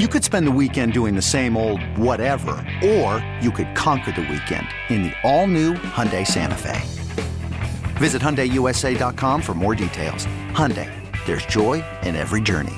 You could spend the weekend doing the same old whatever, or you could conquer the weekend in the all-new Hyundai Santa Fe. Visit HyundaiUSA.com for more details. Hyundai, there's joy in every journey.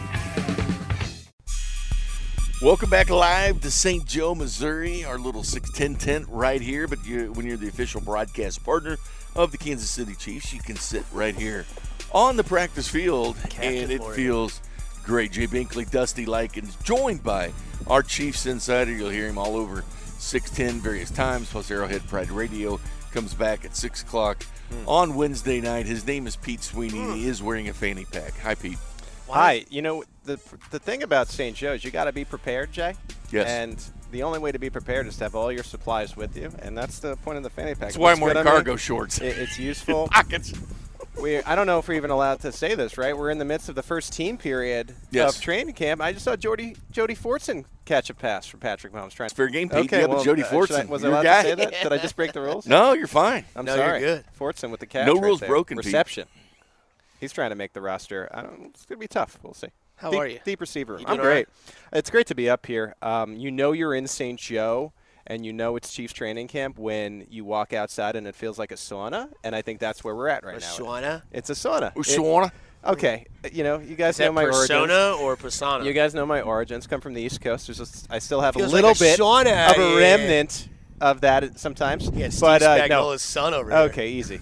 Welcome back live to St. Joe, Missouri, our little 610 tent right here. But when you're the official broadcast partner of the Kansas City Chiefs, you can sit right here on the practice field, and it feels great. Jay Binkley, Dusty Likens, joined by our Chiefs Insider. You'll hear him all over 610 various times, plus Arrowhead Pride Radio comes back at 6 o'clock on Wednesday night. His name is Pete Sweeney, and he is wearing a fanny pack. Hi, Pete. Hi. You know, the thing about St. Joe is you got to be prepared, Jay. Yes. And the only way to be prepared is to have all your supplies with you, and that's the point of the fanny pack. That's why I'm wearing cargo shorts. It's useful. Pockets. I don't know if we're even allowed to say this, right? We're in the midst of the first team period of training camp. I just saw Jody Fortson catch a pass from Patrick Mahomes. It's fair game, Pete. Okay, yeah, but Jody Fortson. Was I allowed to say that? Did I just break the rules? No, you're fine. I'm sorry. You're good. Fortson with the catch. No rules broken, Pete. Reception. He's trying to make the roster. It's going to be tough. We'll see. How are you? Deep receiver. I'm great. Right? It's great to be up here. You know you're in St. Joe. And you know it's Chiefs training camp when you walk outside and it feels like a sauna, and I think that's where we're at right now. Sauna? It's a sauna. Sauna? Okay. You know, you guys know my origins. Persona or persona? You guys know my origins. Come from the East Coast. I still have a little bit of a remnant of that sometimes. Yeah, Steve Spagnola's son over there. Okay, easy.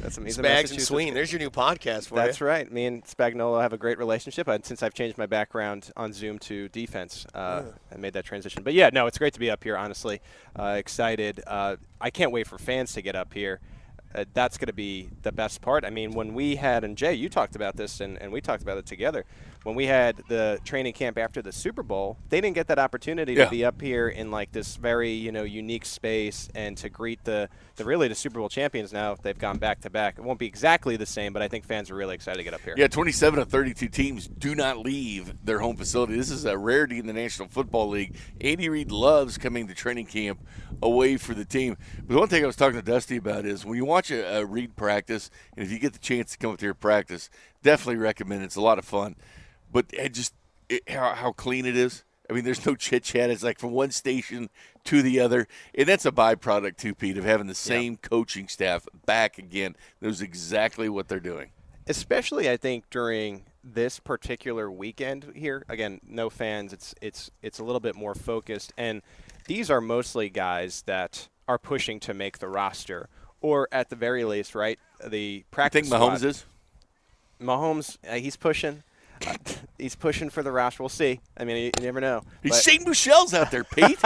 That's amazing. Spags and Sweeney. There's your new podcast for you. That's right. Me and Spagnuolo have a great relationship. Since I've changed my background on Zoom to defense, I made that transition. But, yeah, no, it's great to be up here, honestly. Excited. I can't wait for fans to get up here. That's going to be the best part. I mean, when we had, and Jay, you talked about this, and we talked about it together. When we had the training camp after the Super Bowl, they didn't get that opportunity to be up here in like this very, unique space and to greet the Super Bowl champions. Now they've gone back to back. It won't be exactly the same, but I think fans are really excited to get up here. Yeah, 27 of 32 teams do not leave their home facility. This is a rarity in the National Football League. Andy Reid loves coming to training camp away for the team. But one thing I was talking to Dusty about is when you watch a Reid practice, and if you get the chance to come up to your practice, definitely recommend it. It's a lot of fun. But how clean it is. I mean, there's no chit-chat. It's like from one station to the other. And that's a byproduct, too, Pete, of having the same coaching staff back again. Knows exactly what they're doing. Especially, I think, during this particular weekend here. Again, no fans. It's a little bit more focused. And these are mostly guys that are pushing to make the roster. Or at the very least, right, the practice squad. You think Mahomes is? Mahomes, he's pushing. He's pushing for the roster. We'll see. I mean, you never know. He's Saint Michelle's out there, Pete.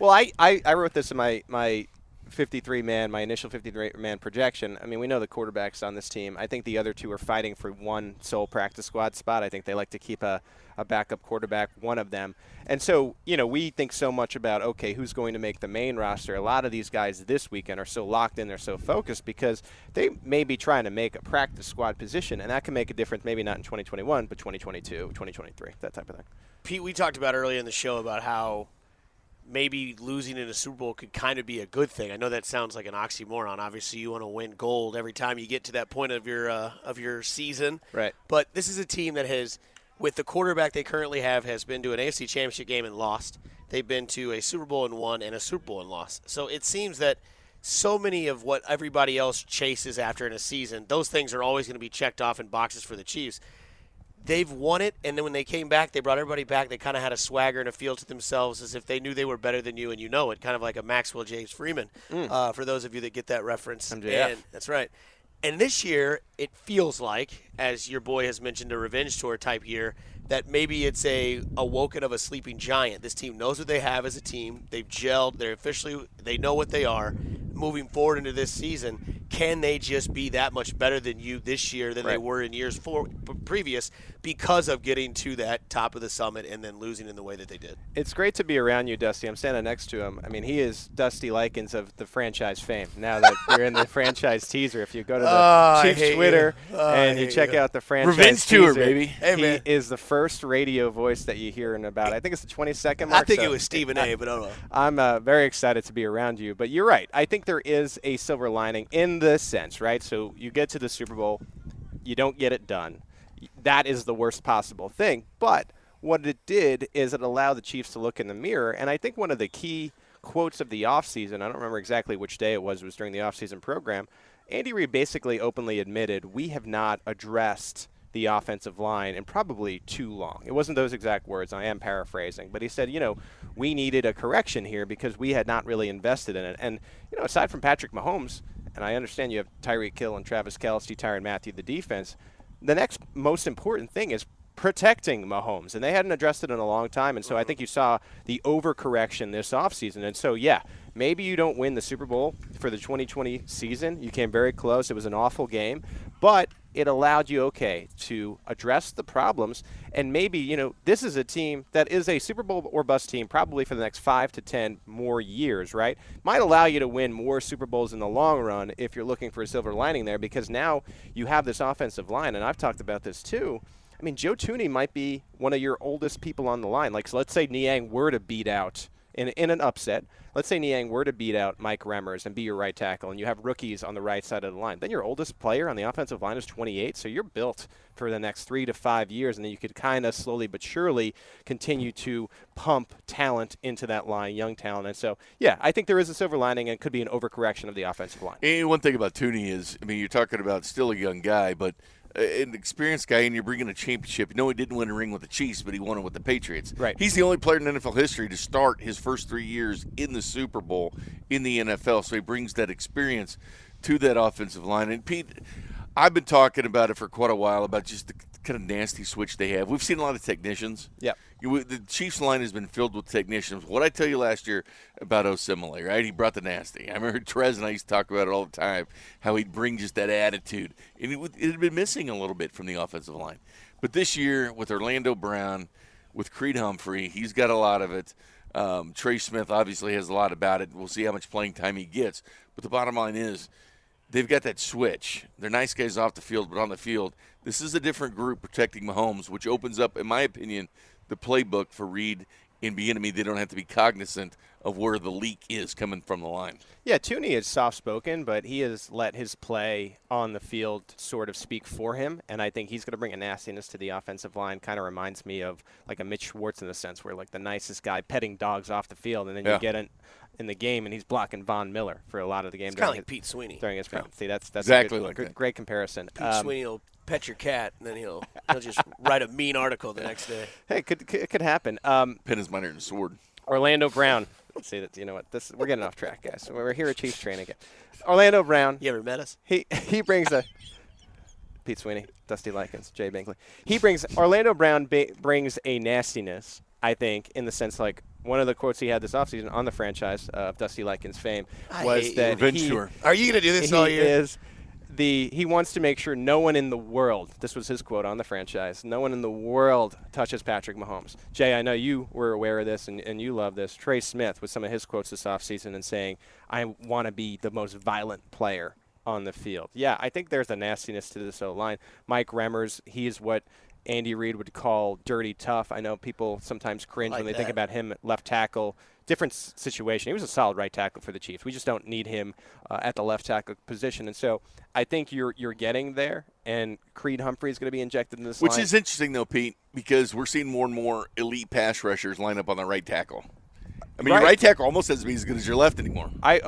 Well, I wrote this in my 53-man, my initial 53-man projection. I mean, we know the quarterback's on this team. I think the other two are fighting for one sole practice squad spot. I think they like to keep a backup quarterback, one of them. And so, we think so much about, okay, who's going to make the main roster. A lot of these guys this weekend are so locked in, they're so focused because they may be trying to make a practice squad position, and that can make a difference, maybe not in 2021, but 2022, 2023, that type of thing. Pete, we talked about earlier in the show about how maybe losing in a Super Bowl could kind of be a good thing. I know that sounds like an oxymoron. Obviously, you want to win gold every time you get to that point of your season. Right. But this is a team that has, with the quarterback they currently have, has been to an AFC Championship game and lost. They've been to a Super Bowl and won and a Super Bowl and lost. So it seems that so many of what everybody else chases after in a season, those things are always going to be checked off in boxes for the Chiefs. They've won it, and then when they came back, they brought everybody back. They kind of had a swagger and a feel to themselves as if they knew they were better than you, and you know it, kind of like a Maxwell James Freeman, for those of you that get that reference. MJF. And that's right. And this year, it feels like, as your boy has mentioned, a revenge tour type year, that maybe it's a woken of a sleeping giant. This team knows what they have as a team. They've gelled. They know what they are moving forward into this season. can they just be that much better than you this year than they were in years previous because of getting to that top of the summit and then losing in the way that they did? It's great to be around you, Dusty. I'm standing next to him. I mean, he is Dusty Likens of the franchise fame. Now that we're in the franchise teaser, if you go to the Chiefs Twitter and you check out the franchise teaser, revenge tour, baby. Hey, man. He is the first radio voice that you hear in about, I think it's the 22nd mark. I think it was Stephen A., but I don't know. I'm very excited to be around you. But you're right. I think there is a silver lining in this sense, right? So you get to the Super Bowl. You don't get it done. That is the worst possible thing. But what it did is it allowed the Chiefs to look in the mirror. And I think one of the key quotes of the offseason, I don't remember exactly which day it was during the offseason program, Andy Reid basically openly admitted, we have not addressed the offensive line in probably too long. It wasn't those exact words. I am paraphrasing. But he said, you know, we needed a correction here because we had not really invested in it. And, you know, aside from Patrick Mahomes, and I understand you have Tyreek Hill and Travis Kelsey, Tyrann Mathieu, the defense, the next most important thing is protecting Mahomes. And they hadn't addressed it in a long time. And so I think you saw the overcorrection this offseason. And so, yeah, maybe you don't win the Super Bowl for the 2020 season. You came very close. It was an awful game. But it allowed you, okay, to address the problems. And maybe, you know, this is a team that is a Super Bowl or bust team probably for the next 5 to 10 more years, right? Might allow you to win more Super Bowls in the long run if you're looking for a silver lining there, because now you have this offensive line. And I've talked about this too. I mean, Joe Thuney might be one of your oldest people on the line. Like, so let's say Niang were to beat out in an upset. Let's say Niang were to beat out Mike Remmers and be your right tackle, and you have rookies on the right side of the line. Then your oldest player on the offensive line is 28, so you're built for the next 3 to 5 years, and then you could kind of slowly but surely continue to pump talent into that line, young talent. And so, yeah, I think there is a silver lining, and it could be an overcorrection of the offensive line. And one thing about Thuney is, I mean, you're talking about still a young guy, but an experienced guy, and you're bringing a championship. You know, he didn't win a ring with the Chiefs, but he won it with the Patriots. Right. He's the only player in NFL history to start his first 3 years in the Super Bowl in the NFL, so he brings that experience to that offensive line. And, Pete, I've been talking about it for quite a while, about just the kind of nasty switch they have. We've seen a lot of technicians. Yeah. The Chiefs line has been filled with technicians. What I tell you last year about Osimile, right? He brought the nasty. I remember Trez and I used to talk about it all the time, how he'd bring just that attitude. And it had been missing a little bit from the offensive line. But this year with Orlando Brown, with Creed Humphrey, he's got a lot of it. Trey Smith obviously has a lot about it. We'll see how much playing time he gets. But the bottom line is, they've got that switch. They're nice guys off the field, but on the field, this is a different group protecting Mahomes, which opens up, in my opinion, the playbook for Reed and Bieniemy. They don't have to be cognizant of where the leak is coming from the line. Yeah, Thuney is soft-spoken, but he has let his play on the field sort of speak for him, and I think he's going to bring a nastiness to the offensive line. Kind of reminds me of like a Mitch Schwartz in a sense, where like the nicest guy petting dogs off the field, and then you get in the game, and he's blocking Von Miller for a lot of the game. It's kind of like Pete Sweeney. See, that's exactly a good, like that. Great comparison. Pete Sweeney will pet your cat, and then he'll just write a mean article the next day. Hey, it could happen. Pen is mightier than sword. Orlando Brown. See that? You know what? We're getting off track, guys. We're here at Chiefs training camp. Orlando Brown. You ever met us? He brings a Pete Sweeney, Dusty Likens, Jay Binkley. Orlando Brown brings a nastiness, I think, in the sense like. One of the quotes he had this offseason on the franchise of Dusty Likens' fame was that Are you going to do this all year? He wants to make sure no one in the world, this was his quote on the franchise, no one in the world touches Patrick Mahomes. Jay, I know you were aware of this and you love this. Trey Smith with some of his quotes this offseason and saying, I want to be the most violent player on the field. Yeah, I think there's a nastiness to this O-line. Mike Remmers, he is what Andy Reid would call dirty tough. I know people sometimes cringe like when they think about him at left tackle. Different situation. He was a solid right tackle for the Chiefs. We just don't need him at the left tackle position. And so I think you're getting there. And Creed Humphrey is going to be injected in this line. Which is interesting, though, Pete, because we're seeing more and more elite pass rushers line up on the right tackle. I mean, your right tackle almost has to be as good as your left anymore. I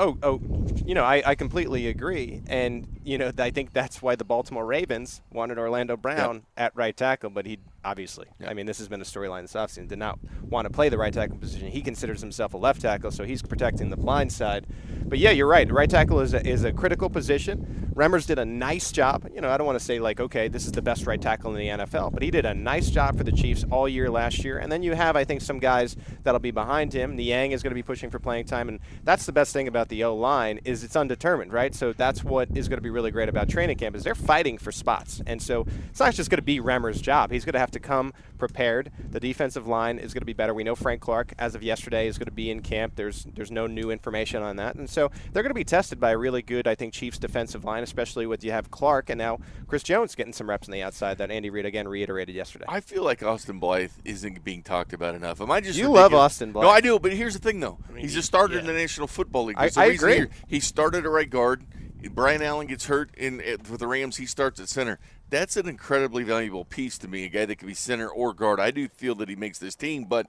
completely agree. And, you know, I think that's why the Baltimore Ravens wanted Orlando Brown at right tackle, but he obviously. Yeah. I mean, this has been a storyline this offseason. Did not want to play the right tackle position. He considers himself a left tackle, so he's protecting the blind side. But, yeah, you're right. Right tackle is a critical position. Remmers did a nice job. You know, I don't want to say, like, okay, this is the best right tackle in the NFL, but he did a nice job for the Chiefs all year last year. And then you have, I think, some guys that'll be behind him. Niang is going to be pushing for playing time, and that's the best thing about the O-line is it's undetermined, right? So that's what is going to be really great about training camp is they're fighting for spots. And so it's not just going to be Remmers' job. He's going to have to come prepared. The defensive line is going to be better. We know Frank Clark, as of yesterday, is going to be in camp. There's no new information on that. And so they're going to be tested by a really good, I think, Chiefs defensive line, especially with you have Clark and now Chris Jones getting some reps on the outside that Andy Reid, again, reiterated yesterday. I feel like Austin Blythe isn't being talked about enough. Am I just You love Austin Blythe. No, I do, but here's the thing, though. I mean, he's a starter in the National Football League. I agree. He started at right guard. Brian Allen gets hurt with the Rams. He starts at center. That's an incredibly valuable piece to me, a guy that can be center or guard. I do feel that he makes this team, but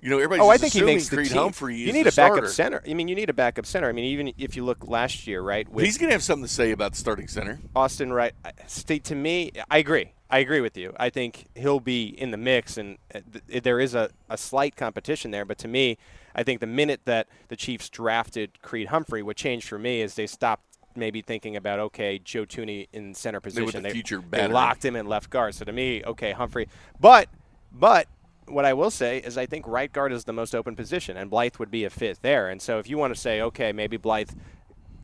you know everybody's assuming Creed Humphrey is the starter. You need a backup center. I mean, you need a backup center. I mean, even if you look last year, right? He's going to have something to say about the starting center. Austin Wright, to me, I agree. I agree with you. I think he'll be in the mix, and there is a slight competition there. But to me, I think the minute that the Chiefs drafted Creed Humphrey, what changed for me is they stopped maybe thinking about, okay, Joe Thuney in center position. They locked him in left guard. So to me, okay, Humphrey. But what I will say is I think right guard is the most open position, and Blythe would be a fit there. And so if you want to say, okay, maybe Blythe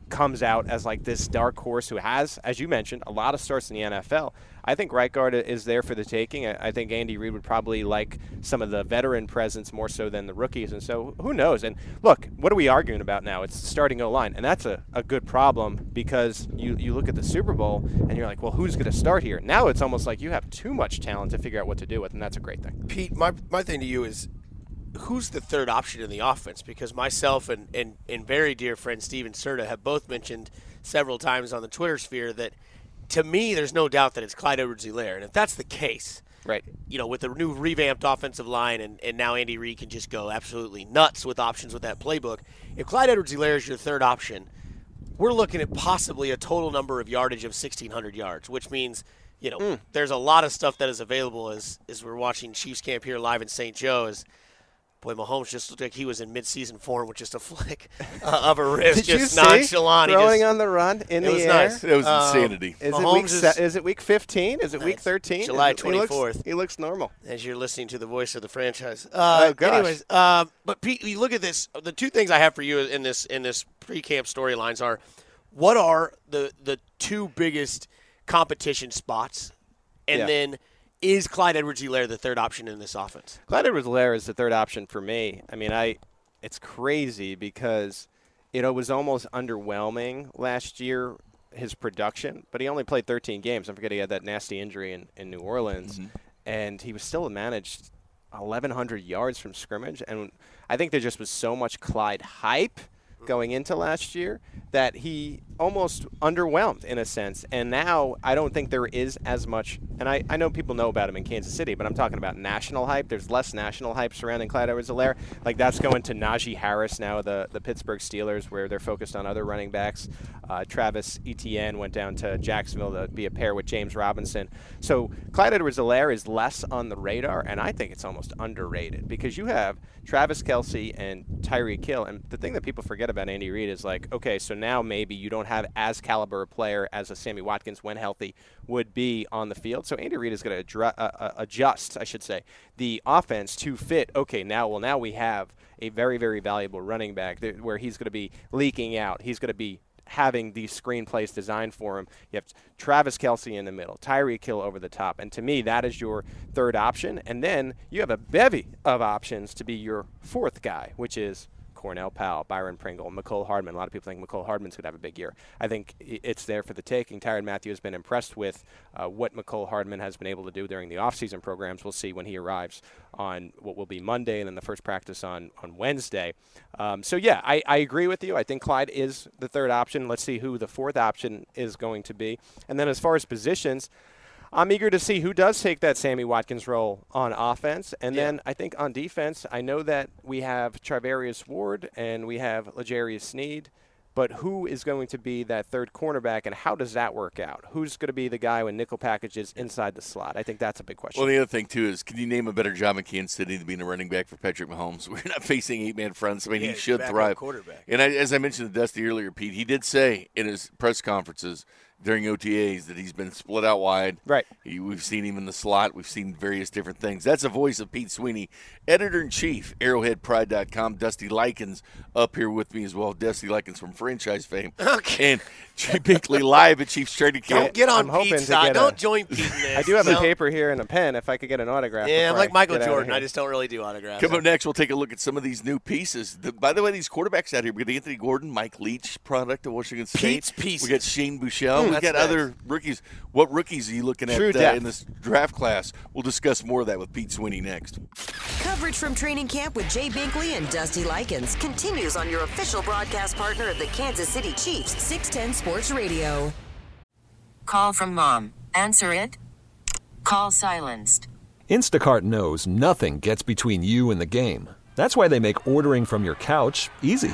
comes out as like this dark horse who has, as you mentioned, a lot of starts in the NFL, I think right guard is there for the taking. I think Andy Reid would probably like some of the veteran presence more so than the rookies. And so who knows? And look, what are we arguing about now? It's starting O-line. And that's a good problem because you look at the Super Bowl and you're like, well, who's going to start here? Now it's almost like you have too much talent to figure out what to do with, and that's a great thing. Pete, my thing to you is, who's the third option in the offense? Because myself and very dear friend Steven Serta have both mentioned several times on the Twitter sphere that, to me, there's no doubt that it's Clyde Edwards-Helaire. And if that's the case, right, you know, with the new revamped offensive line and now Andy Reid can just go absolutely nuts with options with that playbook, if Clyde Edwards-Helaire is your third option, we're looking at possibly a total number of yardage of 1,600 yards, which means – you know, there's a lot of stuff that is available as we're watching Chiefs camp here live in St. Joe. Boy, Mahomes just looked like he was in midseason form with just a flick of a wrist. Just nonchalant. Throwing on the run in the air. It was nice. It was insanity. Is it week 15? Is it week 13? July 24th. He looks normal. As you're listening to the voice of the franchise. Oh, gosh. Anyways, but Pete, you look at this. The two things I have for you in this pre-camp storylines are, what are the two biggest competition spots? And then, is Clyde Edwards-Helaire the third option in this offense? Clyde Edwards-Helaire is the third option for me. I mean, it's crazy because it was almost underwhelming last year, his production, but he only played 13 games. I forget, he had that nasty injury in New Orleans, and he was still managed 1,100 yards from scrimmage. And I think there just was so much Clyde hype going into last year that he almost underwhelmed in a sense. And now I don't think there is as much, and I know people know about him in Kansas City, but I'm talking about national hype. There's less national hype surrounding Clyde Edwards-Helaire. Like, that's going to Najee Harris now, the Pittsburgh Steelers, where they're focused on other running backs. Travis Etienne went down to Jacksonville to be a pair with James Robinson. So Clyde Edwards-Helaire is less on the radar, and I think it's almost underrated because you have Travis Kelsey and Tyreek Hill. And the thing that people forget about Andy Reid is like, okay, so now maybe you don't have as caliber a player as a Sammy Watkins when healthy would be on the field. So Andy Reid is going to adjust, I should say, the offense to fit, okay, now we have a very, very valuable running back where he's going to be leaking out. He's going to be having these screenplays designed for him. You have Travis Kelsey in the middle, Tyreek Hill over the top. And to me, that is your third option. And then you have a bevy of options to be your fourth guy, which is Cornell Powell, Byron Pringle, Mecole Hardman. A lot of people think Mecole Hardman's going to have a big year. I think it's there for the taking. Tyrann Mathieu has been impressed with what Mecole Hardman has been able to do during the offseason programs. We'll see when he arrives on what will be Monday and then the first practice on Wednesday. I agree with you. I think Clyde is the third option. Let's see who the fourth option is going to be. And then as far as positions, I'm eager to see who does take that Sammy Watkins role on offense. And then I think on defense, I know that we have Charvarius Ward and we have L'Jarius Sneed. But who is going to be that third cornerback, and how does that work out? Who's going to be the guy when nickel packages inside the slot? I think that's a big question. Well, the other thing, too, is can you name a better job in Kansas City than being a running back for Patrick Mahomes? We're not facing eight-man fronts. I mean, he should thrive. Quarterback. And as I mentioned to Dusty earlier, Pete, he did say in his press conferences during OTAs that he's been split out wide. Right. We've seen him in the slot. We've seen various different things. That's the voice of Pete Sweeney, editor-in-chief, arrowheadpride.com. Dusty Likens up here with me as well. Dusty Likens from franchise fame. Okay. And Jay Binkley live at Chiefs Trading Camp. Don't get on Pete's side. Don't join Pete in this. I do have a paper here and a pen if I could get an autograph. Yeah, I'm like Michael Jordan. I just don't really do autographs. Come up next, we'll take a look at some of these new pieces. By the way, these quarterbacks out here, we got Anthony Gordon, Mike Leach, product of Washington State. Pete's pieces. We got Shane Buechele. We got other rookies. What rookies are you looking at in this draft class? We'll discuss more of that with Pete Sweeney next. Coverage from training camp with Jay Binkley and Dusty Likens continues on your official broadcast partner of the Kansas City Chiefs, 610 Sports Radio. Call from mom. Answer it. Call silenced. Instacart knows nothing gets between you and the game. That's why they make ordering from your couch easy.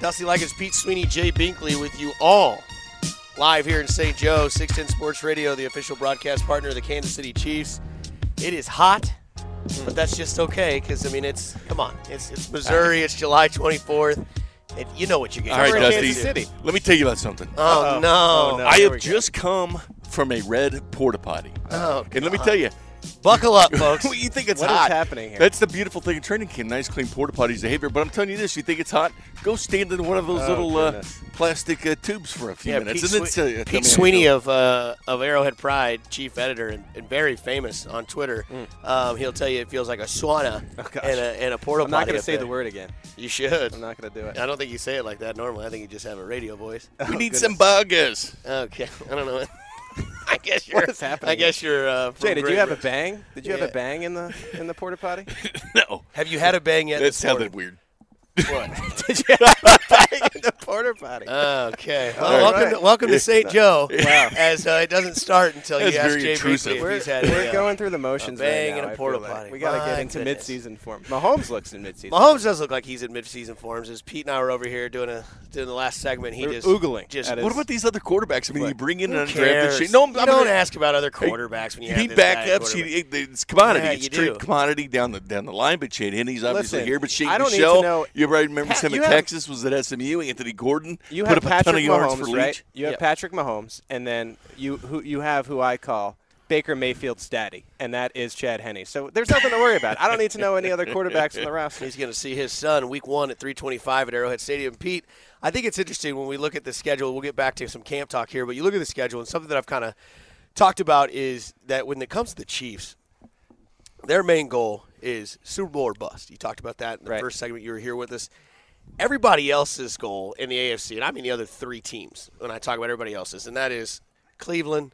Dusty Likens, Pete Sweeney, Jay Binkley with you all live here in St. Joe, 610 Sports Radio, the official broadcast partner of the Kansas City Chiefs. It is hot, but that's just okay because, I mean, it's Missouri, it's July 24th. And you know what you get. All right, Dusty, Kansas City. Let me tell you about something. Oh, no. I have just come from a red porta potty. Oh, God. And let me tell you. Buckle up, folks. You think it's hot. What is happening here? That's the beautiful thing in training camp. Nice, clean porta potties behavior. But I'm telling you this. You think it's hot? Go stand in one of those little plastic tubes for a few minutes. Pete Sweeney of Arrowhead Pride, chief editor, and very famous on Twitter. He'll tell you it feels like a sauna and a porta potty. I'm not going to say the word again. You should. I'm not going to do it. I don't think you say it like that normally. I think you just have a radio voice. Oh, we need some buggers. Okay. I don't know. What is happening? I guess you're. Jay, did you have a bang? Did you have a bang in the porta potty? No. Have you had a bang yet? That sounded weird. What? Did you have a bang in the porta potty? Okay. Well, welcome to St. Joe. Wow. As it doesn't start until you ask Jay Binkley if he's had. We're going through the motions. A bang in a porta potty. We got to get into midseason form. Mahomes looks in midseason. Mahomes does look like he's in midseason forms. As Pete and I were over here doing the last segment, he just oogling. What about these other quarterbacks? I mean, you bring in an undrafted shit. No, I don't ask about other quarterbacks when you have this guy. He backups. It's commodity. It's trade commodity down the line. But Shane Henry's obviously here. But Shane Michelle. You probably remember him at Texas, was at SMU. Anthony Gordon put up a ton of yards for Leach. You have Patrick Mahomes, and then you have who I call Baker Mayfield's daddy, and that is Chad Henne. So there's nothing to worry about. I don't need to know any other quarterbacks in the roster. He's going to see his son week one at 3:25 at Arrowhead Stadium. Pete, I think it's interesting when we look at the schedule. We'll get back to some camp talk here, but you look at the schedule, and something that I've kind of talked about is that when it comes to the Chiefs, their main goal is Super Bowl or bust. You talked about that in the first segment you were here with us. Everybody else's goal in the AFC, and I mean the other three teams when I talk about everybody else's, and that is Cleveland,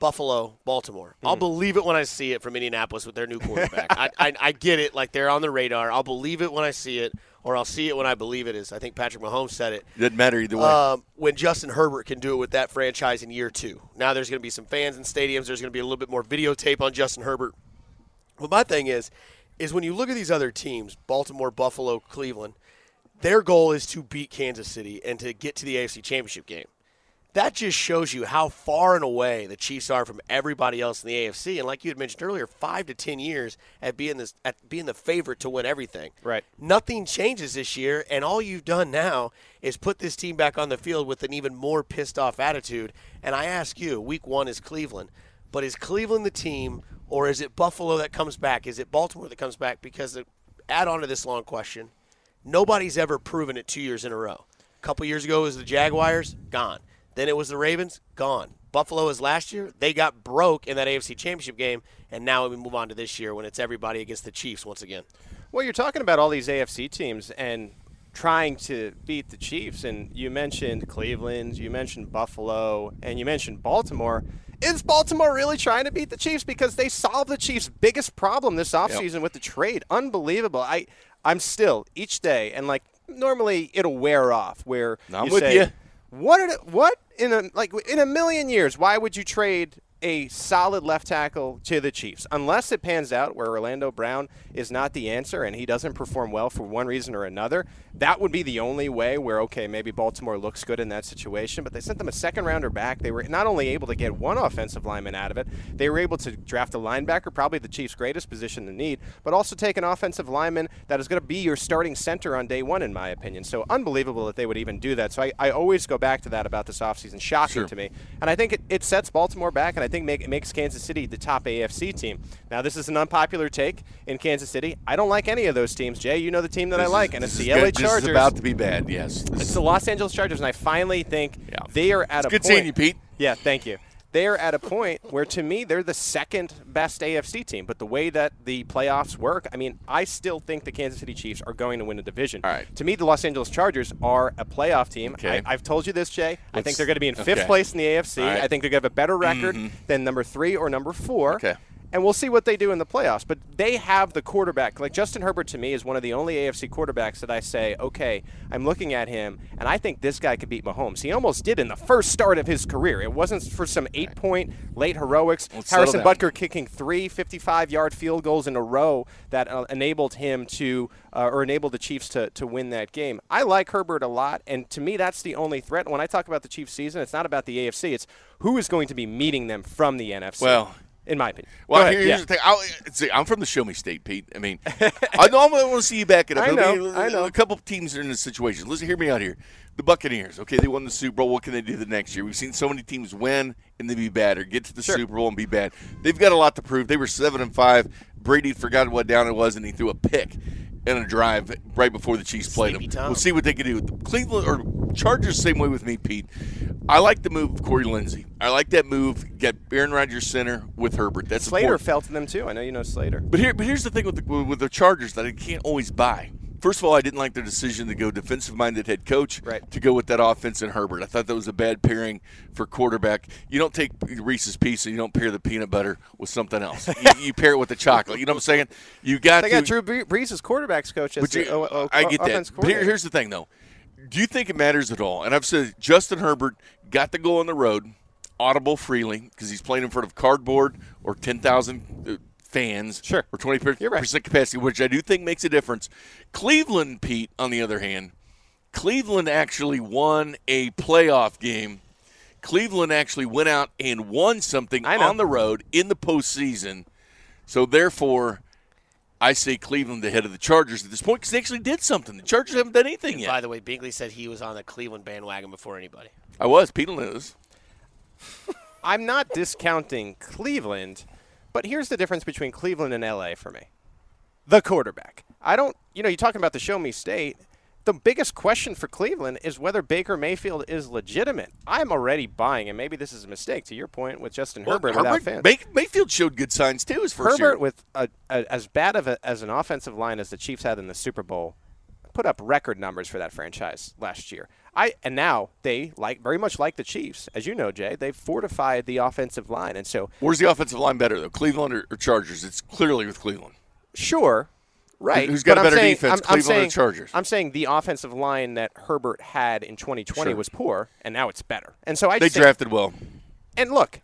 Buffalo, Baltimore. I'll believe it when I see it from Indianapolis with their new quarterback. I get it, like they're on the radar. I'll believe it when I see it, or I'll see it when I believe it is. I think Patrick Mahomes said it. Doesn't matter either way. When Justin Herbert can do it with that franchise in year two. Now there's going to be some fans in stadiums. There's going to be a little bit more videotape on Justin Herbert. But my thing is when you look at these other teams, Baltimore, Buffalo, Cleveland, their goal is to beat Kansas City and to get to the AFC Championship game. That just shows you how far and away the Chiefs are from everybody else in the AFC. And like you had mentioned earlier, 5 to 10 years at being the favorite to win everything. Right. Nothing changes this year, and all you've done now is put this team back on the field with an even more pissed-off attitude. And I ask you, week one is Cleveland. But is Cleveland the team, or is it Buffalo that comes back? Is it Baltimore that comes back? Because to add on to this long question, nobody's ever proven it 2 years in a row. A couple years ago it was the Jaguars, gone. Then it was the Ravens, gone. Buffalo is last year. They got broke in that AFC Championship game, and now we move on to this year when it's everybody against the Chiefs once again. Well, you're talking about all these AFC teams and trying to beat the Chiefs, and you mentioned Cleveland, you mentioned Buffalo, and you mentioned Baltimore. Is Baltimore really trying to beat the Chiefs? Because they solved the Chiefs' biggest problem this offseason with the trade. Unbelievable. I'm still, each day, and like normally it'll wear off where I'm with you. In a million years, why would you trade a solid left tackle to the Chiefs? Unless it pans out where Orlando Brown is not the answer and he doesn't perform well for one reason or another, that would be the only way where, okay, maybe Baltimore looks good in that situation. But they sent them a second-rounder back. They were not only able to get one offensive lineman out of it, they were able to draft a linebacker, probably the Chiefs' greatest position to need, but also take an offensive lineman that is going to be your starting center on day one, in my opinion. So unbelievable that they would even do that. So I always go back to that about this offseason. Shocking to me. And I think it sets Baltimore back, and I think it makes Kansas City the top AFC team. Now, this is an unpopular take in Kansas City. I don't like any of those teams. Jay, you know the team that I like, and it's the LA Chargers. This is about to be bad, yes. It's the Los Angeles Chargers, and I finally think they are at a point. Good seeing you, Pete. Yeah, thank you. They are at a point where, to me, they're the second best AFC team. But the way that the playoffs work, I mean, I still think the Kansas City Chiefs are going to win the division. All right. To me, the Los Angeles Chargers are a playoff team. Okay. I've told you this, Jay. I think they're going to be in fifth place in the AFC. Right. I think they're going to have a better record than number 3 or number 4. Okay. And we'll see what they do in the playoffs. But they have the quarterback. Like, Justin Herbert, to me, is one of the only AFC quarterbacks that I say, okay, I'm looking at him, and I think this guy could beat Mahomes. He almost did in the first start of his career. It wasn't for some 8-point late heroics. Harrison Butker kicking 3 55-yard field goals in a row that enabled him to enabled the Chiefs to win that game. I like Herbert a lot, and to me, that's the only threat. When I talk about the Chiefs season, it's not about the AFC. It's who is going to be meeting them from the NFC. Well, in my opinion. Well, here's the thing. I'm from the Show Me State, Pete. I mean, I normally want to see you back it up. I know. A couple of teams are in this situation. Listen, hear me out here. The Buccaneers, okay, they won the Super Bowl. What can they do the next year? We've seen so many teams win and they be bad or get to the Super Bowl and be bad. They've got a lot to prove. They were 7-5. Brady forgot what down it was, and he threw a pick and a drive right before the Chiefs played them. We'll see what they can do. Cleveland or Chargers, same way with me, Pete. I like the move of Corey Lindsey. I like that move. Get Aaron Rodgers center with Herbert. That's Slater fell to them too. I know you know Slater. But here's the thing with the Chargers that I can't always buy. First of all, I didn't like their decision to go defensive-minded head coach to go with that offense and Herbert. I thought that was a bad pairing for quarterback. You don't take Reese's Pieces, you don't pair the peanut butter with something else. you pair it with the chocolate. You know what I'm saying? They got Drew Brees as quarterback's coach. I get that. But here's the thing, though. Do you think it matters at all? And I've said Justin Herbert got to go on the road, audible freely, because he's playing in front of cardboard or 10,000 fans or 20% capacity, which I do think makes a difference. Cleveland, Pete, on the other hand, Cleveland actually won a playoff game. Cleveland actually went out and won something on the road in the postseason. So, therefore, I say Cleveland ahead of the Chargers at this point because they actually did something. The Chargers haven't done anything yet. By the way, Binkley said he was on the Cleveland bandwagon before anybody. I was. Pete knows. I'm not discounting Cleveland, but here's the difference between Cleveland and L.A. for me. The quarterback. I don't, you know, you're talking about the show me state. The biggest question for Cleveland is whether Baker Mayfield is legitimate. I'm already buying, and maybe this is a mistake, to your point, with Justin Herbert without fans. Mayfield showed good signs, too, his first year. Herbert, with as bad of an offensive line as the Chiefs had in the Super Bowl, put up record numbers for that franchise last year. And now they, very much like the Chiefs, as you know, Jay, they've fortified the offensive line. And so, where's the offensive line better, though, Cleveland or Chargers? It's clearly with Cleveland. Sure. Right. Who's got a better defense, Cleveland or Chargers? I'm saying the offensive line that Herbert had in 2020 was poor, and now it's better. And so they drafted well. And look,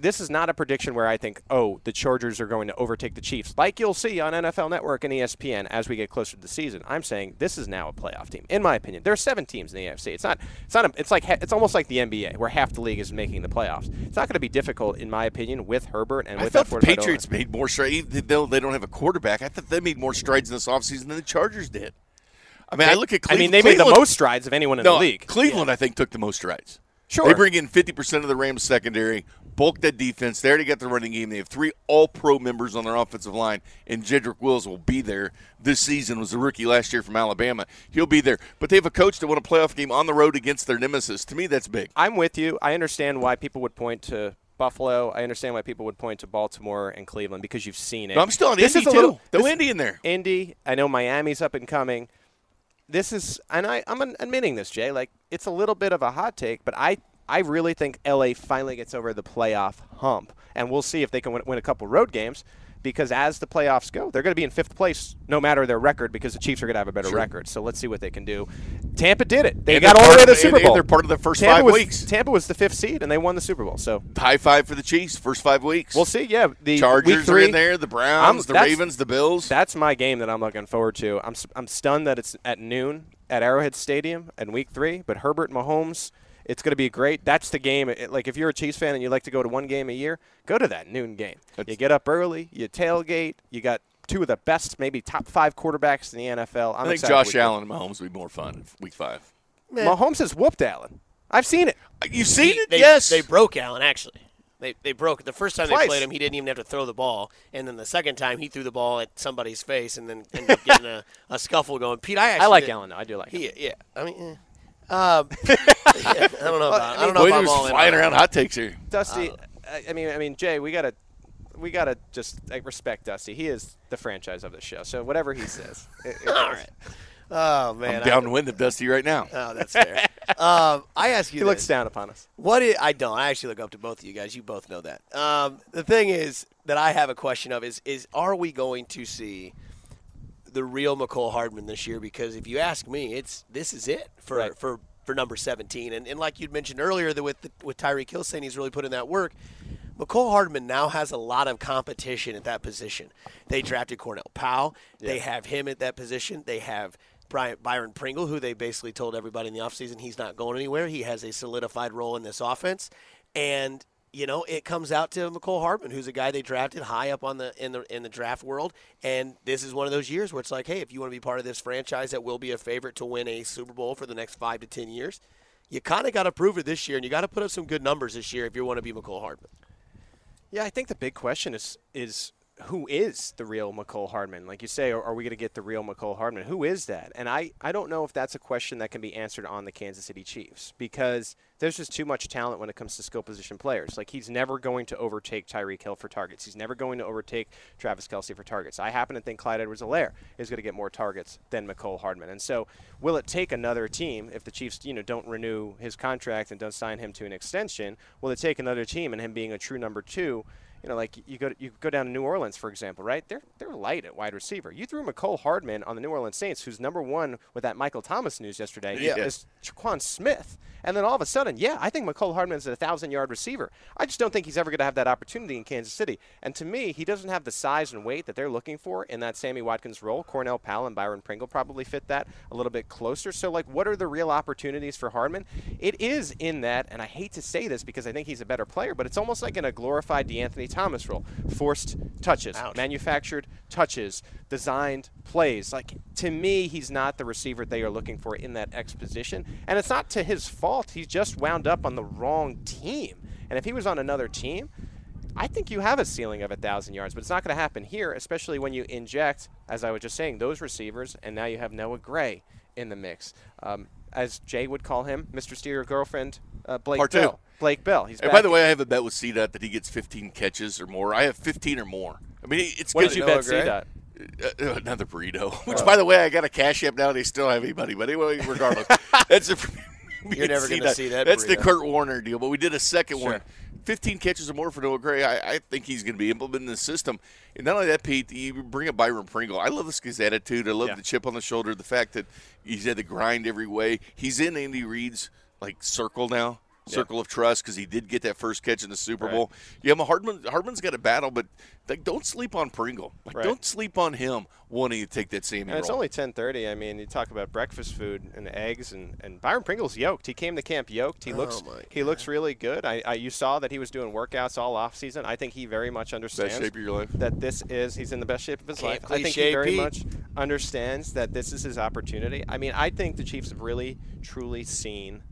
this is not a prediction where I think, oh, the Chargers are going to overtake the Chiefs, like you'll see on NFL Network and ESPN as we get closer to the season. I'm saying this is now a playoff team, in my opinion. There are 7 teams in the AFC. It's almost like the NBA, where half the league is making the playoffs. It's not going to be difficult, in my opinion, with Herbert and with. I thought the Patriots made more strides. They don't have a quarterback. I thought they made more strides in this offseason than the Chargers did. I mean, I look at Cleveland. I mean, they made the most strides of anyone in the league. Cleveland, I think, took the most strides. Sure. They bring in 50% of the Rams secondary, bulk that defense. They already got the running game. They have 3 all-pro members on their offensive line, and Jedrick Wills will be there this season. Was a rookie last year from Alabama. He'll be there. But they have a coach that won a playoff game on the road against their nemesis. To me, that's big. I'm with you. I understand why people would point to Buffalo. I understand why people would point to Baltimore and Cleveland because you've seen it. But I'm still on Indy, too. Throw Indy in there. Indy. I know Miami's up and coming. This is – and I'm admitting this, Jay. Like, it's a little bit of a hot take, but I really think L.A. finally gets over the playoff hump. And we'll see if they can win a couple road games because as the playoffs go, they're going to be in 5th place no matter their record because the Chiefs are going to have a better record. So let's see what they can do. Tampa did it. They got all the way to the Super Bowl. They're part of the first 5 weeks. Tampa was the 5th seed, and they won the Super Bowl. So high five for the Chiefs, first 5 weeks. We'll see, yeah. The Chargers are in there, the Browns, the Ravens, the Bills. That's my game that I'm looking forward to. I'm stunned that it's at noon at Arrowhead Stadium in Week 3, but Herbert and Mahomes – it's going to be great. That's the game. Like, if you're a Chiefs fan and you like to go to one game a year, go to that noon game. You get up early. You tailgate. You got 2 of the best, maybe top 5 quarterbacks in the NFL. I think Josh Allen and Mahomes would be more fun in Week 5. Man. Mahomes has whooped Allen. I've seen it. You've seen it? Yes. They broke Allen, actually. They broke. The first time they played him, he didn't even have to throw the ball. And then the second time, he threw the ball at somebody's face and then ended up getting a scuffle going. Pete, I like Allen, though. I do like him. Yeah. I mean, eh. I don't know about. I don't know Boy, if I'm all flying in around hot takes here. Dusty, I mean, Jay, we gotta just respect Dusty. He is the franchise of the show, so whatever he says. All right. Oh man, I'm downwind of Dusty right now. Oh, that's fair. I ask you. He looks down upon us. I don't. I actually look up to both of you guys. You both know that. The thing is that I have a question of is are we going to see the real Mecole Hardman this year? Because if you ask me, this is it for number 17. And like you'd mentioned earlier, that with Tyreek Hill saying he's really put in that work, Mecole Hardman now has a lot of competition at that position. They drafted Cornell Powell. Yeah. They have him at that position. They have Byron Pringle, who they basically told everybody in the offseason he's not going anywhere. He has a solidified role in this offense. And you know, it comes out to Mecole Hardman, who's a guy they drafted high up on in the draft world, and this is one of those years where it's like, hey, if you want to be part of this franchise that will be a favorite to win a Super Bowl for the next 5 to 10 years, you kind of got to prove it this year, and you got to put up some good numbers this year if you want to be Mecole Hardman. Yeah, I think the big question is who is the real Mecole Hardman? Like you say, are we going to get the real Mecole Hardman? Who is that? And I don't know if that's a question that can be answered on the Kansas City Chiefs because there's just too much talent when it comes to skill position players. Like, he's never going to overtake Tyreek Hill for targets. He's never going to overtake Travis Kelsey for targets. I happen to think Clyde Edwards-Helaire is going to get more targets than Mecole Hardman. And so will it take another team if the Chiefs, don't renew his contract and don't sign him to an extension? Will it take another team and him being a true number 2? Like you go down to New Orleans, for example, right? They're light at wide receiver. You threw Mecole Hardman on the New Orleans Saints, who's number 1 with that Michael Thomas news yesterday, is Jaquan Smith. And then all of a sudden, I think Mecole Hardman is a 1,000-yard receiver. I just don't think he's ever going to have that opportunity in Kansas City. And to me, he doesn't have the size and weight that they're looking for in that Sammy Watkins role. Cornell Powell and Byron Pringle probably fit that a little bit closer. So, like, what are the real opportunities for Hardman? It is in that, and I hate to say this because I think he's a better player, but it's almost like in a glorified DeAnthony Thomas role. Forced touches, manufactured touches, designed plays. Like, to me, he's not the receiver they are looking for in that X position. And it's not to his fault. He's just wound up on the wrong team. And if he was on another team, I think you have a ceiling of 1,000 yards, but it's not going to happen here, especially when you inject, as I was just saying, those receivers, and now you have Noah Gray in the mix. As Jay would call him, Mr. Steal Your Girlfriend, Blake Bell. He's back. By the way, I have a bet with C-Dot that he gets 15 catches or more. I have 15 or more. I mean, it's good. What did you bet C-Dot? Another burrito, which, by the way, I got a Cash App now. They still have anybody, but anyway, regardless. That's a, you're never going to see that. That's burrito. The Kurt Warner deal, but we did a second one. 15 catches or more for Noah Gray. I think he's going to be implementing the system. And not only that, Pete, you bring up Byron Pringle. I love this guy's attitude. I love the chip on the shoulder, the fact that he's had to grind every way. He's in Andy Reid's, like, circle now. Circle of trust, because he did get that first catch in the Super Bowl. Yeah, Hardman's got a battle, but like, don't sleep on Pringle. Like, don't sleep on him wanting to take that same role. It's only 10:30. I mean, you talk about breakfast food and eggs, and Byron Pringle's yoked. He came to camp yoked. He looks really good. You saw that he was doing workouts all off season. I think he very much understands best shape of your life. That this is he's in the best shape of his life. I think he very much understands that this is his opportunity. I mean, I think the Chiefs have really truly seen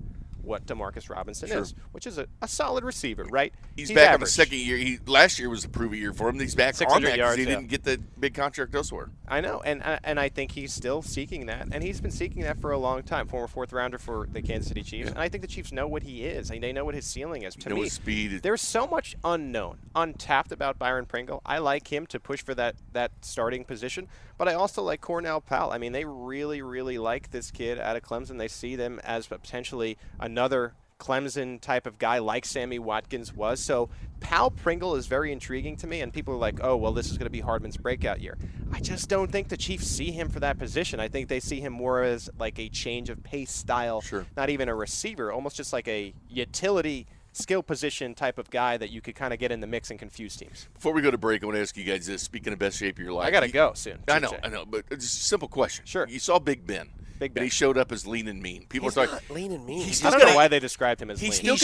what DeMarcus Robinson is, which is a solid receiver, right? He's back in the second year. Last year was a prove-it year for him. He's back on that because he didn't get the big contract elsewhere. I know, and I think he's still seeking that, and he's been seeking that for a long time, former fourth-rounder for the Kansas City Chiefs, and I think the Chiefs know what he is, and they know what his ceiling is. To me, his speed. There's so much unknown, untapped about Byron Pringle. I like him to push for that starting position, but I also like Cornell Powell. I mean, they really, really like this kid out of Clemson. They see them as potentially another Clemson type of guy like Sammy Watkins was. So Powell Pringle is very intriguing to me, and people are like, oh, well, this is going to be Hardman's breakout year. I just don't think the Chiefs see him for that position. I think they see him more as like a change of pace style, not even a receiver, almost just like a utility skill position type of guy that you could kind of get in the mix and confuse teams. Before we go to break, I want to ask you guys this. Speaking of best shape of your life. I got to go soon. I know, but it's a simple question. Sure. You saw Big Ben. But he showed up as lean and mean. People are talking lean and mean. I don't know why they described him as lean. He's still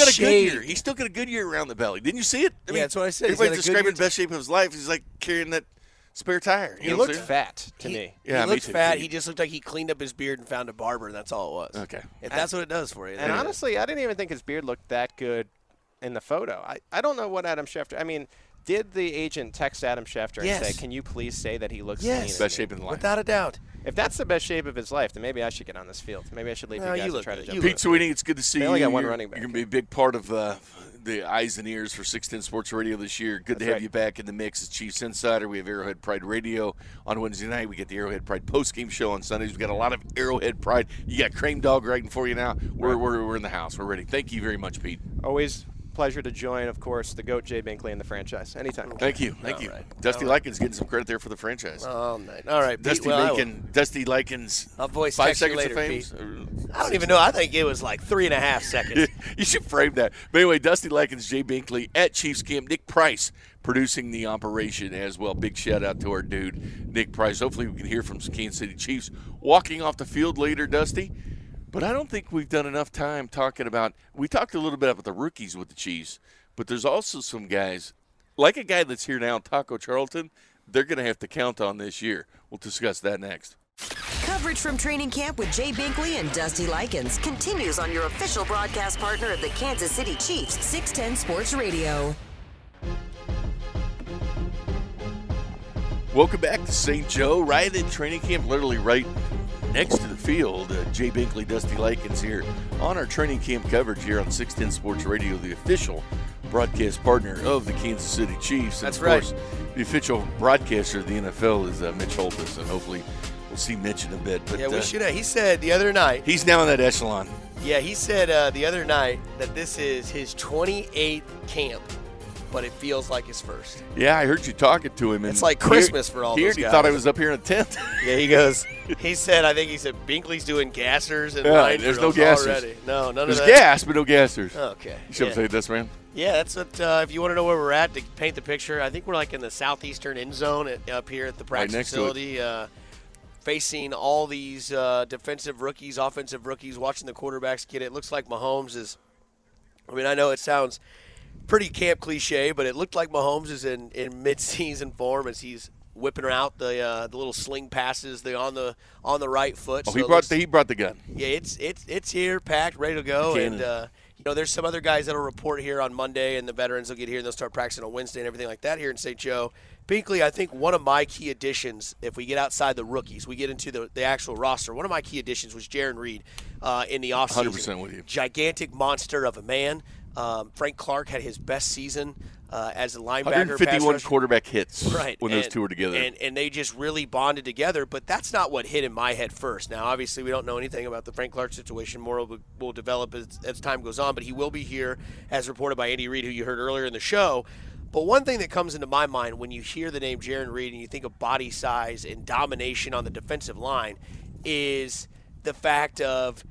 got a good year around the belly. Didn't you see it? I mean, that's what I said. Everybody's describing the best shape of his life. He's like carrying that spare tire. He looked fat to me. Yeah, he looked fat. He just looked like he cleaned up his beard and found a barber, and that's all it was. Okay. If that's what it does for you. And honestly, I didn't even think his beard looked that good in the photo. I don't know what Adam Schefter – I mean – did the agent text Adam Schefter and say, can you please say that he looks lean? Yes, best shape in life. Without a doubt. If that's the best shape of his life, then maybe I should get on this field. Maybe I should leave you guys and try to jump. Pete Sweeney, it's good to see you. They only got one running back. You're going to be a big part of the eyes and ears for 610 Sports Radio this year. Good to have you back in the mix as Chiefs Insider. We have Arrowhead Pride Radio on Wednesday night. We get the Arrowhead Pride postgame show on Sundays. We've got a lot of Arrowhead Pride. You got Cream Dog riding for you now. We're in the house. We're ready. Thank you very much, Pete. Always pleasure to join, of course, the GOAT, Jay Binkley, and the franchise. Anytime. Thank you. Right. Dusty Likens getting some credit there for the franchise. All night. All right, Pete, Dusty Likens. I'll voice 5 seconds later, of fame. Pete. I don't even know. I think it was like 3.5 seconds. You should frame that. But anyway, Dusty Likens, Jay Binkley at Chiefs Camp. Nick Price producing the operation as well. Big shout out to our dude, Nick Price. Hopefully we can hear from some Kansas City Chiefs walking off the field later, Dusty. But I don't think we've done enough time talking about – we talked a little bit about the rookies with the Chiefs, but there's also some guys, like a guy that's here now, Taco Charlton, they're going to have to count on this year. We'll discuss that next. Coverage from training camp with Jay Binkley and Dusty Likens continues on your official broadcast partner of the Kansas City Chiefs, 610 Sports Radio. Welcome back to St. Joe, right at training camp, literally right next to the field. Jay Binkley, Dusty Likens here on our training camp coverage here on 610 Sports Radio, the official broadcast partner of the Kansas City Chiefs. And of course, the official broadcaster of the NFL is Mitch Holtis, and hopefully we'll see Mitch in a bit. But, yeah, we should have. He said the other night. He's now in that echelon. Yeah, he said the other night that this is his 28th camp, but it feels like his first. Yeah, I heard you talking to him. And it's like Christmas for all those guys. He thought I was up here in a tent. Yeah, he goes, he said Binkley's doing gassers and line drills. There's no gassers. Already. No, none of that. There's gas, but no gassers. Okay. You should have said this, man. Yeah, that's what, if you want to know where we're at, to paint the picture, I think we're like in the southeastern end zone up here at the practice facility. Facing all these defensive rookies, offensive rookies, watching the quarterbacks get it. It looks like Mahomes is, I mean, I know it sounds pretty camp cliche, but it looked like Mahomes is in mid-season form as he's whipping out the little sling passes on the right foot. Oh, so he brought the gun. Yeah, it's here, packed, ready to go, and you know, there's some other guys that'll report here on Monday, and the veterans will get here and they'll start practicing on Wednesday and everything like that here in St. Joe. Binkley, I think one of my key additions, if we get outside the rookies, we get into the actual roster, one of my key additions was Jarran Reed in the offseason. 100% with you. Gigantic monster of a man. Frank Clark had his best season as a linebacker. 151 quarterback hits when those two were together. And they just really bonded together, but that's not what hit in my head first. Now, obviously, we don't know anything about the Frank Clark situation. More will develop as time goes on, but he will be here as reported by Andy Reid, who you heard earlier in the show. But one thing that comes into my mind when you hear the name Jarran Reed and you think of body size and domination on the defensive line is the fact of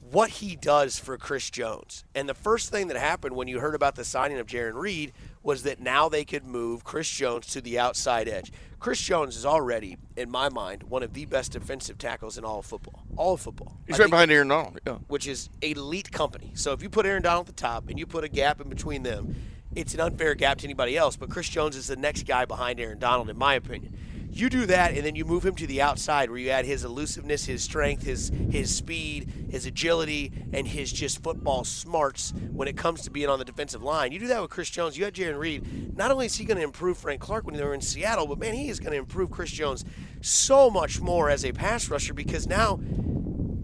what he does for Chris Jones. And the first thing that happened when you heard about the signing of Jarran Reed was that now they could move Chris Jones to the outside edge. Chris Jones is already, in my mind, one of the best defensive tackles in all of football. All of football. He's right behind Aaron Donald. Yeah. Which is elite company. So if you put Aaron Donald at the top and you put a gap in between them, it's an unfair gap to anybody else, but Chris Jones is the next guy behind Aaron Donald, in my opinion. You do that, and then you move him to the outside where you add his elusiveness, his strength, his speed, his agility, and his just football smarts when it comes to being on the defensive line. You do that with Chris Jones. You had Jarran Reed. Not only is he going to improve Frank Clark when they were in Seattle, but, man, he is going to improve Chris Jones so much more as a pass rusher because now,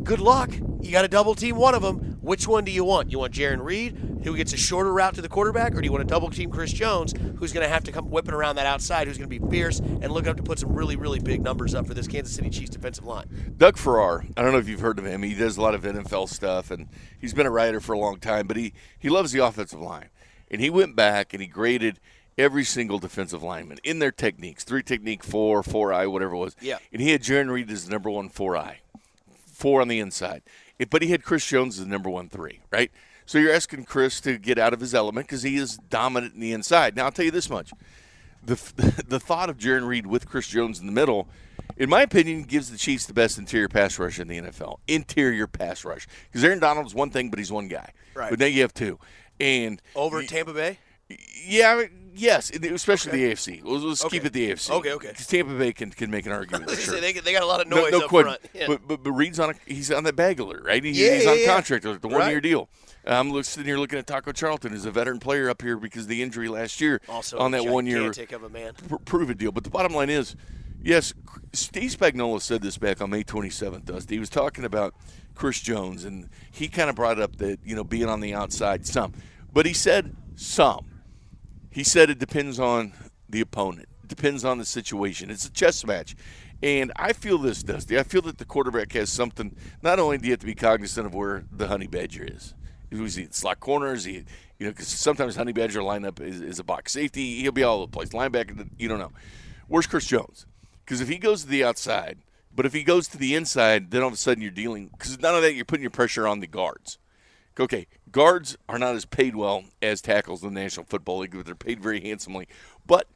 good luck. You got to double-team one of them. Which one do you want? You want Jarran Reed, who gets a shorter route to the quarterback, or do you want to double-team Chris Jones, who's going to have to come whipping around that outside, who's going to be fierce and looking up to put some really, really big numbers up for this Kansas City Chiefs defensive line? Doug Farrar, I don't know if you've heard of him. He does a lot of NFL stuff, and he's been a writer for a long time, but he loves the offensive line. And he went back and he graded every single defensive lineman in their techniques, 3 technique, 4, 4i, whatever it was. Yeah. And he had Jarran Reed as the number 1 4i. 4 on the inside. But he had Chris Jones as the number 1 3, right? So you're asking Chris to get out of his element because he is dominant in the inside. Now, I'll tell you this much. The thought of Jarran Reed with Chris Jones in the middle, in my opinion, gives the Chiefs the best interior pass rush in the NFL. Interior pass rush. Because Aaron Donald's one thing, but he's one guy. Right. But now you have two. And over Tampa Bay? Yeah, yes, especially the AFC. Let's keep it the AFC. Okay. Because Tampa Bay can make an argument. Sure. They got a lot of noise up front. Yeah. But Reed's he's on that bag alert, right? He's on contract, the one-year deal. I'm sitting here looking at Taco Charlton as a veteran player up here because of the injury last year also on that one-year prove-it deal. But the bottom line is, yes, Steve Spagnuolo said this back on May 27th, Dusty. He was talking about Chris Jones, and he kind of brought up that, being on the outside some. But he said some. He said it depends on the opponent. It depends on the situation. It's a chess match. And I feel this, Dusty. I feel that the quarterback has something. Not only do you have to be cognizant of where the honey badger is. Is he slot corners? Because sometimes honey badger lineup is a box safety. He'll be all over the place. Linebacker, you don't know. Where's Chris Jones? Because if he goes to the outside, but if he goes to the inside, then all of a sudden you're dealing. Because none of that, you're putting your pressure on the guards. Okay, guards are not as paid well as tackles in the National Football League, but they're paid very handsomely. But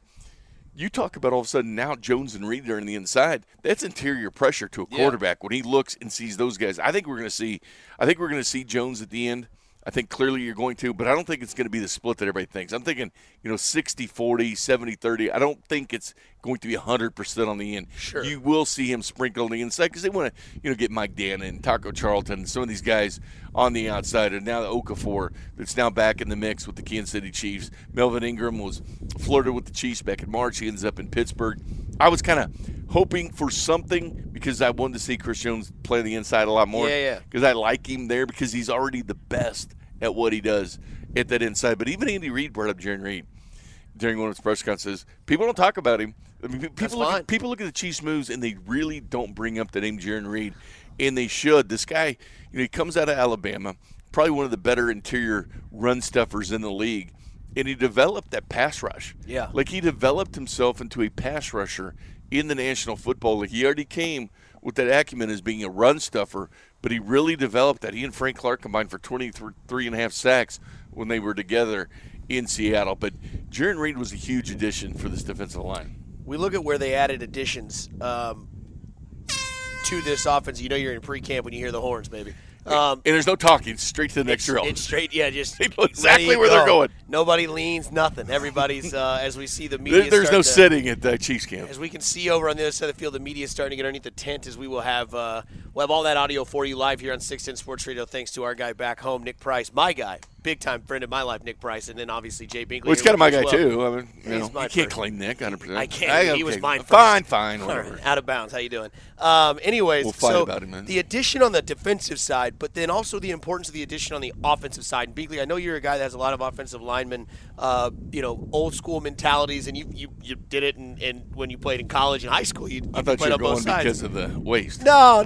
you talk about all of a sudden now Jones and Reed are on the inside. That's interior pressure to a quarterback when he looks and sees those guys. I think we're going to see Jones at the end. I think clearly you're going to, but I don't think it's going to be the split that everybody thinks. I'm thinking, 60-40, 70-30. I don't think it's going to be 100% on the end. Sure. You will see him sprinkle on the inside because they want to, get Mike Dannon and Taco Charlton and some of these guys on the outside. And now the Okafor that's now back in the mix with the Kansas City Chiefs. Melvin Ingram was flirted with the Chiefs back in March. He ends up in Pittsburgh. I was kind of hoping for something because I wanted to see Chris Jones play the inside a lot more. Yeah. Because I like him there because he's already the best at what he does at that inside. But even Andy Reid brought up Jarran Reed during one of his press conferences. People don't talk about him. I mean, people look at the Chiefs' moves and they really don't bring up the name Jarran Reed, and they should. This guy, he comes out of Alabama, probably one of the better interior run stuffers in the league. And he developed that pass rush. Yeah. Like he developed himself into a pass rusher in the National Football League. He already came with that acumen as being a run stuffer, but he really developed that. He and Frank Clark combined for 23.5 sacks when they were together in Seattle. But Jarran Reed was a huge addition for this defensive line. We look at where they added additions to this offense. You're in pre-camp when you hear the horns, baby. And there's no talking. It's straight to the next drill. It's straight, just they know exactly where they're going. Nobody leans, nothing. Everybody's, as we see the media. There's no sitting at the Chiefs camp. As we can see over on the other side of the field, the media is starting to get underneath the tent as we will have We'll have all that audio for you live here on 610 Sports Radio, thanks to our guy back home, Nick Price, my guy, big-time friend of my life, Nick Price, and then obviously Jay Binkley. Well, he's kind of my guy, too. I mean, you can't claim Nick 100%. I can't. He was mine first. Fine, whatever. Out of bounds. How you doing? Anyways, we'll fight about him, man. The addition on the defensive side, but then also the importance of the addition on the offensive side. And Binkley, I know you're a guy that has a lot of offensive linemen, old-school mentalities, and you did it in when you played in college and high school. I thought you were going because of the waist. No.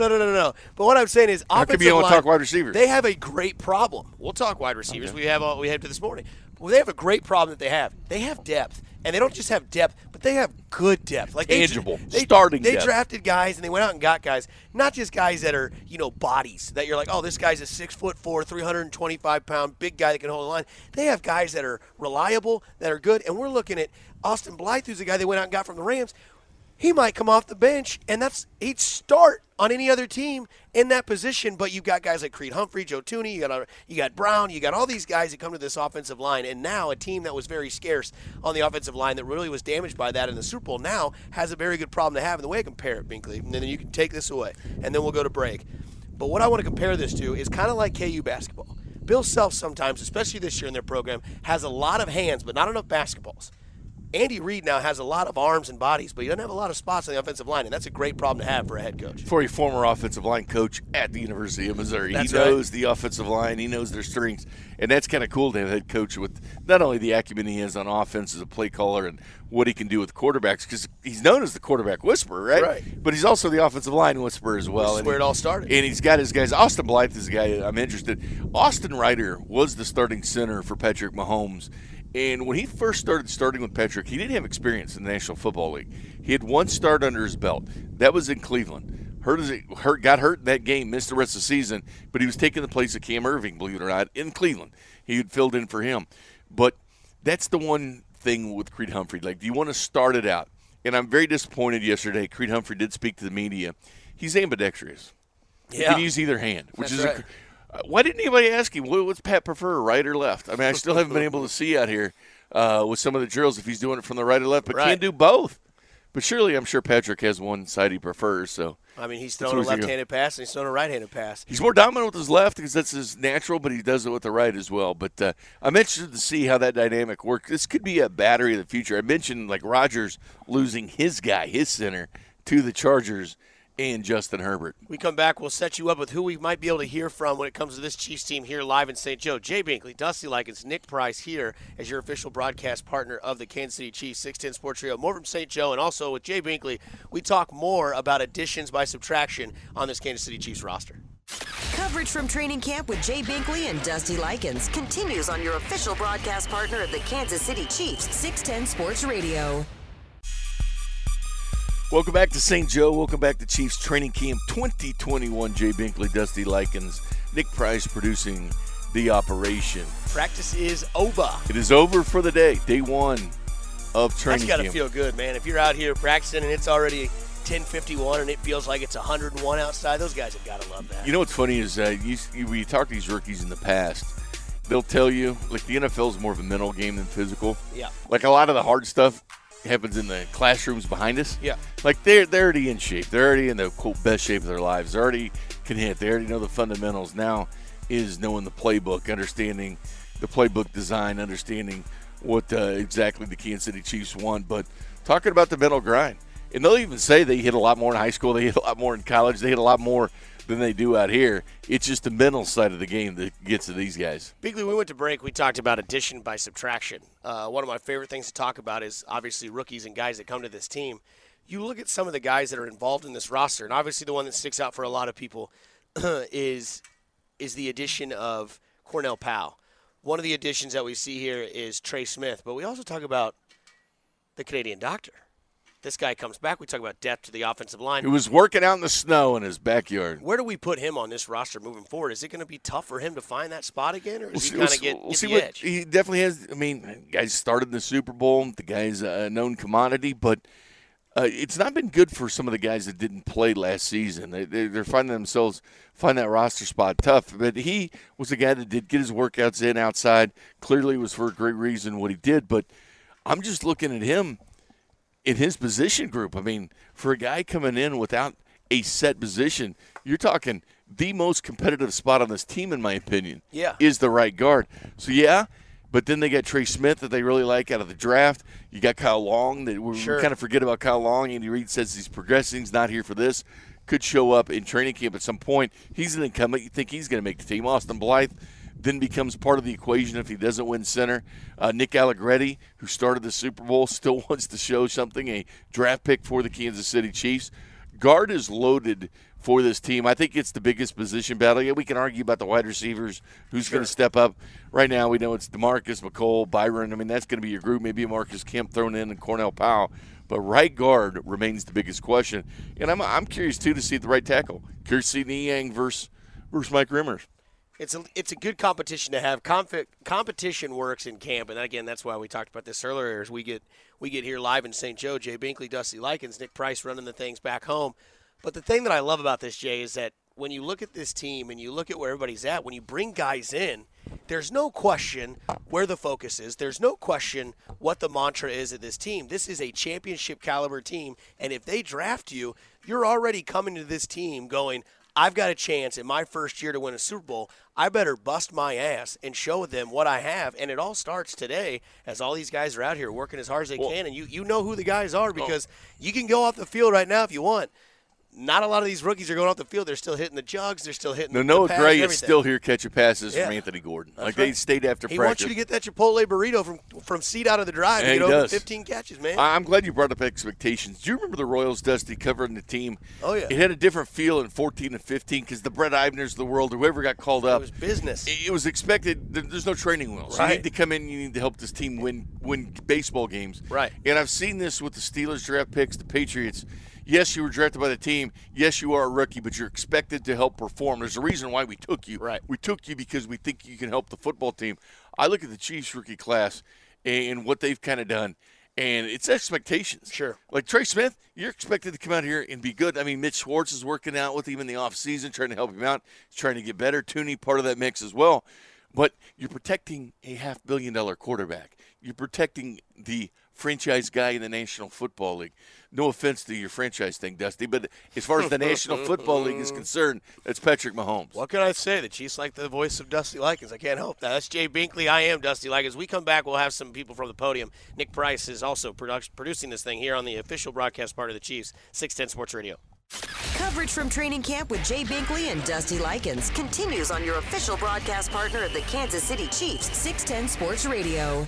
But what I'm saying is offensive line. How come you don't talk wide receivers? They have a great problem. We'll talk wide receivers. We have all we had to this morning. Well, they have a great problem that they have. They have depth, and they don't just have depth, but they have good depth. Like tangible, starting depth. They drafted guys, and they went out and got guys, not just guys that are, bodies, that you're like, oh, this guy's a 6'4", 325-pound, big guy that can hold the line. They have guys that are reliable, that are good, and we're looking at Austin Blythe, who's the guy they went out and got from the Rams. He might come off the bench, and he'd start on any other team in that position. But you've got guys like Creed Humphrey, Joe Thuney, you got Brown, you got all these guys that come to this offensive line. And now a team that was very scarce on the offensive line that really was damaged by that in the Super Bowl now has a very good problem to have. And the way I compare it, Binkley, and then you can take this away, and then we'll go to break. But what I want to compare this to is kind of like KU basketball. Bill Self sometimes, especially this year in their program, has a lot of hands but not enough basketballs. Andy Reid now has a lot of arms and bodies, but he doesn't have a lot of spots on the offensive line, and that's a great problem to have for a head coach. For a former offensive line coach at the University of Missouri, he knows the offensive line, he knows their strengths, and that's kind of cool to have a head coach with not only the acumen he has on offense as a play caller and what he can do with quarterbacks, because he's known as the quarterback whisperer, right? But he's also the offensive line whisperer as well. This is where it all started. And he's got his guys. Austin Blythe is a guy I'm interested. Austin Ryder was the starting center for Patrick Mahomes. And when he first started starting with Patrick, he didn't have experience in the National Football League. He had one start under his belt. That was in Cleveland. Got hurt in that game, missed the rest of the season, but he was taking the place of Cam Irving, believe it or not, in Cleveland. He had filled in for him. But that's the one thing with Creed Humphrey. Like, do you want to start it out? And I'm very disappointed yesterday. Creed Humphrey did speak to the media. He's ambidextrous. Yeah. He can use either hand, which that's is right. Why didn't anybody ask him, what's Pat prefer, right or left? I mean, I still haven't been able to see out here with some of the drills if he's doing it from the right or left, but right. Can't do both. But surely I'm sure Patrick has one side he prefers. So I mean, he's throwing a left-handed pass and he's throwing a right-handed pass. He's more dominant with his left because that's his natural, but he does it with the right as well. But I'm interested to see how that dynamic works. This could be a battery of the future. I mentioned, like, Rodgers losing his guy, his center, to the Chargers. And Justin Herbert. We come back, we'll set you up with who we might be able to hear from when it comes to this Chiefs team here live in St. Joe. Jay Binkley, Dusty Likens, Nick Price here as your official broadcast partner of the Kansas City Chiefs, 610 Sports Radio. More from St. Joe, and also with Jay Binkley, we talk more about additions by subtraction on this Kansas City Chiefs roster. Coverage from training camp with Jay Binkley and Dusty Likens continues on your official broadcast partner of the Kansas City Chiefs, 610 Sports Radio. Welcome back to St. Joe. Welcome back to Chiefs Training Camp 2021. Jay Binkley, Dusty Likens, Nick Price producing the operation. Practice is over. It is over for the day. Day one of training camp. That's got to feel good, man. If you're out here practicing and it's already 10:51 and it feels like it's 101 outside, those guys have got to love that. You know what's funny is when you talk to these rookies in the past, they'll tell you, like, the NFL is more of a mental game than physical. Yeah. Like, a lot of the hard stuff happens in the classrooms behind us. Yeah. Like, they're already in shape. They're already in the, quote, best shape of their lives. They already can hit. They already know the fundamentals. Now is knowing the playbook, understanding the playbook design, understanding what exactly the Kansas City Chiefs want. But talking about the mental grind, and they'll even say they hit a lot more in high school. They hit a lot more in college. They hit a lot more than they do out here. It's just the mental side of the game that gets to these guys. Binkley, we went to break. We talked about addition by subtraction. One of my favorite things to talk about is obviously rookies and guys that come to this team. You look at some of the guys that are involved in this roster, and obviously the one that sticks out for a lot of people is the addition of Cornell Powell. One of the additions that we see here is Trey Smith, but we also talk about the Canadian doctor. This guy comes back. We talk about depth to the offensive line. He was working out in the snow in his backyard. Where do we put him on this roster moving forward? Is it going to be tough for him to find that spot again, or is he kind of get the edge? He definitely has. I mean, the guys started the Super Bowl. The guy's a known commodity, but it's not been good for some of the guys that didn't play last season. They're finding themselves find that roster spot tough. But he was a guy that did get his workouts in outside. Clearly, it was for a great reason what he did. But I'm just looking at him. In his position group, I mean, for a guy coming in without a set position, you're talking the most competitive spot on this team, in my opinion, is the right guard. So, but then they got Trey Smith that they really like out of the draft. You got Kyle Long. We kind of forget about Kyle Long. Andy Reid says he's progressing. He's not here for this. Could show up in training camp at some point. He's an incumbent. You think he's going to make the team. Austin Blythe then becomes part of the equation if he doesn't win center. Nick Allegretti, who started the Super Bowl, still wants to show something, a draft pick for the Kansas City Chiefs. Guard is loaded for this team. I think it's the biggest position battle. Yeah, we can argue about the wide receivers, who's going to step up. Right now we know it's DeMarcus, McCole, Byron. I mean, that's going to be your group. Maybe Marcus Kemp thrown in and Cornell Powell. But right guard remains the biggest question. And I'm curious, too, to see the right tackle. Curious to see Niang versus Mike Remmers. It's a good competition to have. Competition works in camp, and again, that's why we talked about this earlier. As we get here live in St. Joe, Jay Binkley, Dusty Likens, Nick Price running the things back home. But the thing that I love about this, Jay, is that when you look at this team and you look at where everybody's at, when you bring guys in, there's no question where the focus is. There's no question what the mantra is of this team. This is a championship caliber team, and if they draft you, you're already coming to this team going, I've got a chance in my first year to win a Super Bowl. I better bust my ass and show them what I have. And it all starts today as all these guys are out here working as hard as they can. And you know who the guys are because you can go off the field right now if you want. Not a lot of these rookies are going off the field. They're still hitting the jugs. They're still hitting the passes. Noah Gray is still here catching passes from Anthony Gordon. They stayed after practice. He wants you to get that Chipotle burrito from seat out of the drive and get over 15 catches, man. I'm glad you brought up expectations. Do you remember the Royals, Dusty, covering the team? Oh, yeah. It had a different feel in 14 and 15 because the Brett Eibners of the world, whoever got called up. It was business. It was expected. There's no training wheels. Right. You need to come in. You need to help this team win baseball games. Right. And I've seen this with the Steelers draft picks, the Patriots. Yes, you were drafted by the team. Yes, you are a rookie, but you're expected to help perform. There's a reason why we took you. Right. We took you because we think you can help the football team. I look at the Chiefs rookie class and what they've kind of done, and it's expectations. Sure. Like Trey Smith, you're expected to come out here and be good. I mean, Mitch Schwartz is working out with him in the offseason, trying to help him out. He's trying to get better. Thuney, part of that mix as well. But you're protecting a $500 million quarterback. You're protecting the franchise guy in the National Football League. No offense to your franchise thing, Dusty, but as far as the National Football League is concerned, that's Patrick Mahomes. What can I say? The Chiefs like the voice of Dusty Likens. I can't help that. That's Jay Binkley. I am Dusty Likens. We come back, we'll have some people from the podium. Nick Price is also producing this thing here on the official broadcast part of the Chiefs, 610 Sports Radio. Coverage from training camp with Jay Binkley and Dusty Likens continues on your official broadcast partner of the Kansas City Chiefs, 610 Sports Radio.